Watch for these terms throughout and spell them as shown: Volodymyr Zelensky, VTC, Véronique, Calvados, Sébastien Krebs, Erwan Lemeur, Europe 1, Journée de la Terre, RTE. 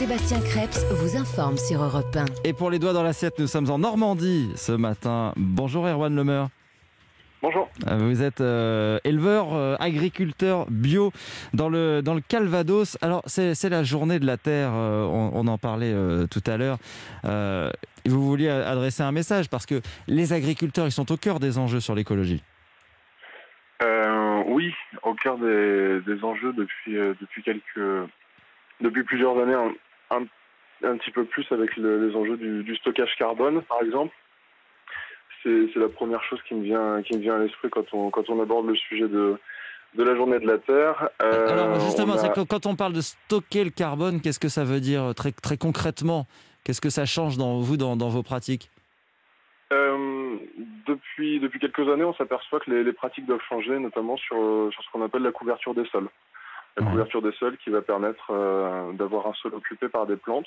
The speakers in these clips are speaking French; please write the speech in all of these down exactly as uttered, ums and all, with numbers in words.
Sébastien Krebs vous informe sur Europe un. Et pour les doigts dans l'assiette, nous sommes en Normandie ce matin. Bonjour Erwan Lemeur. Bonjour. Vous êtes euh, éleveur, euh, agriculteur bio dans le, dans le Calvados. Alors c'est, c'est la journée de la Terre, euh, on, on en parlait euh, tout à l'heure. Euh, vous vouliez adresser un message parce que les agriculteurs, ils sont au cœur des enjeux sur l'écologie. Euh, oui, au cœur des, des enjeux depuis, euh, depuis, quelques, depuis plusieurs années, un, un, un petit peu plus avec le, les enjeux du, du stockage carbone par exemple. C'est, c'est la première chose qui me vient, qui me vient à l'esprit quand on, quand on aborde le sujet de, de la journée de la Terre. Euh, Alors justement, on a... c'est quand on parle de stocker le carbone, qu'est-ce que ça veut dire très, très concrètement? Qu'est-ce que ça change dans vous, dans, dans vos pratiques? euh, depuis, depuis quelques années, on s'aperçoit que les, les pratiques doivent changer, notamment sur, sur ce qu'on appelle la couverture des sols. La ouais. couverture des sols qui va permettre euh, d'avoir un sol occupé par des plantes.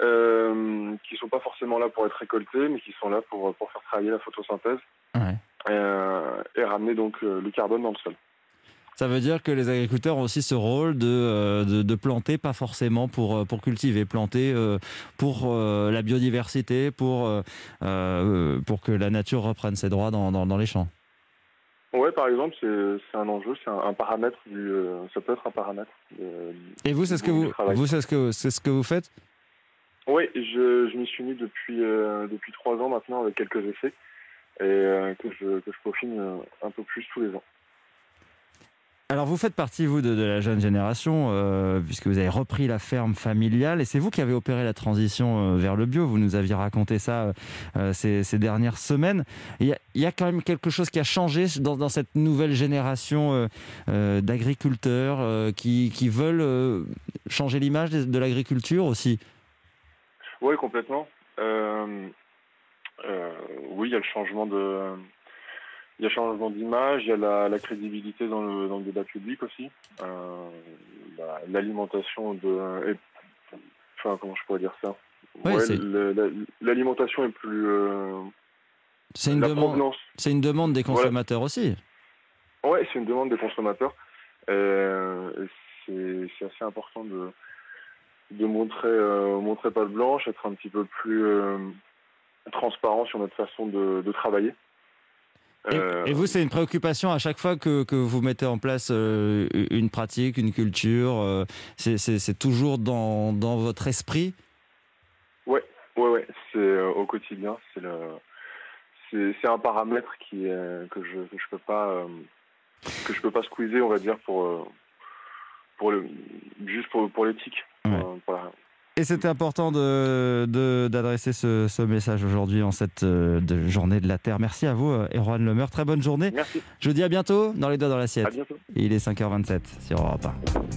Euh, qui sont pas forcément là pour être récoltés, mais qui sont là pour, pour faire travailler la photosynthèse ouais. euh, et ramener donc euh, le carbone dans le sol. Ça veut dire que les agriculteurs ont aussi ce rôle de, euh, de, de planter, pas forcément pour, pour cultiver, planter euh, pour euh, la biodiversité, pour, euh, pour que la nature reprenne ses droits dans, dans, dans les champs. Oui, par exemple, c'est, c'est un enjeu, c'est un, un paramètre, du, euh, ça peut être un paramètre. Euh, et vous, c'est ce que vous, vous, c'est ce que, c'est ce que vous faites? Oui, je, je m'y suis mis depuis euh, depuis trois ans maintenant avec quelques essais et euh, que je que je peaufine euh, un peu plus tous les ans. Alors vous faites partie vous de, de la jeune génération euh, puisque vous avez repris la ferme familiale et c'est vous qui avez opéré la transition euh, vers le bio. Vous nous aviez raconté ça euh, ces, ces dernières semaines. Il y a, il y a quand même quelque chose qui a changé dans, dans cette nouvelle génération euh, euh, d'agriculteurs euh, qui qui veulent euh, changer l'image de, de l'agriculture aussi. Oui, complètement. Euh, euh, oui, il y a le changement de, il y a le changement d'image, il y a la, la crédibilité dans le, dans le débat public aussi. Euh, la, l'alimentation de, et, enfin, comment je pourrais dire ça ? Ouais, ouais, le, la, l'alimentation est plus. Euh, c'est une demande. C'est une demande des consommateurs voilà. aussi. Oui, c'est une demande des consommateurs. Euh, c'est, c'est assez important de. de montrer, euh, montrer patte blanche, être un petit peu plus euh, transparent sur notre façon de, de travailler. Euh... Et, et vous, c'est une préoccupation à chaque fois que, que vous mettez en place euh, une pratique, une culture, euh, c'est, c'est, c'est toujours dans, dans votre esprit ? Oui, ouais, ouais, c'est euh, au quotidien, c'est, le, c'est, c'est un paramètre qui, euh, que je que je peux pas, euh, que je peux pas squeezer, on va dire, pour, euh, pour le, juste pour, pour l'éthique. Ouais. Voilà. Et c'était important de, de, d'adresser ce, ce message aujourd'hui en cette euh, de journée de la Terre. Merci à vous, Erwan Lemeur. Très bonne journée. Merci. Je vous dis à bientôt dans les doigts dans l'assiette. À bientôt. Il est cinq heures vingt-sept sur Europe un.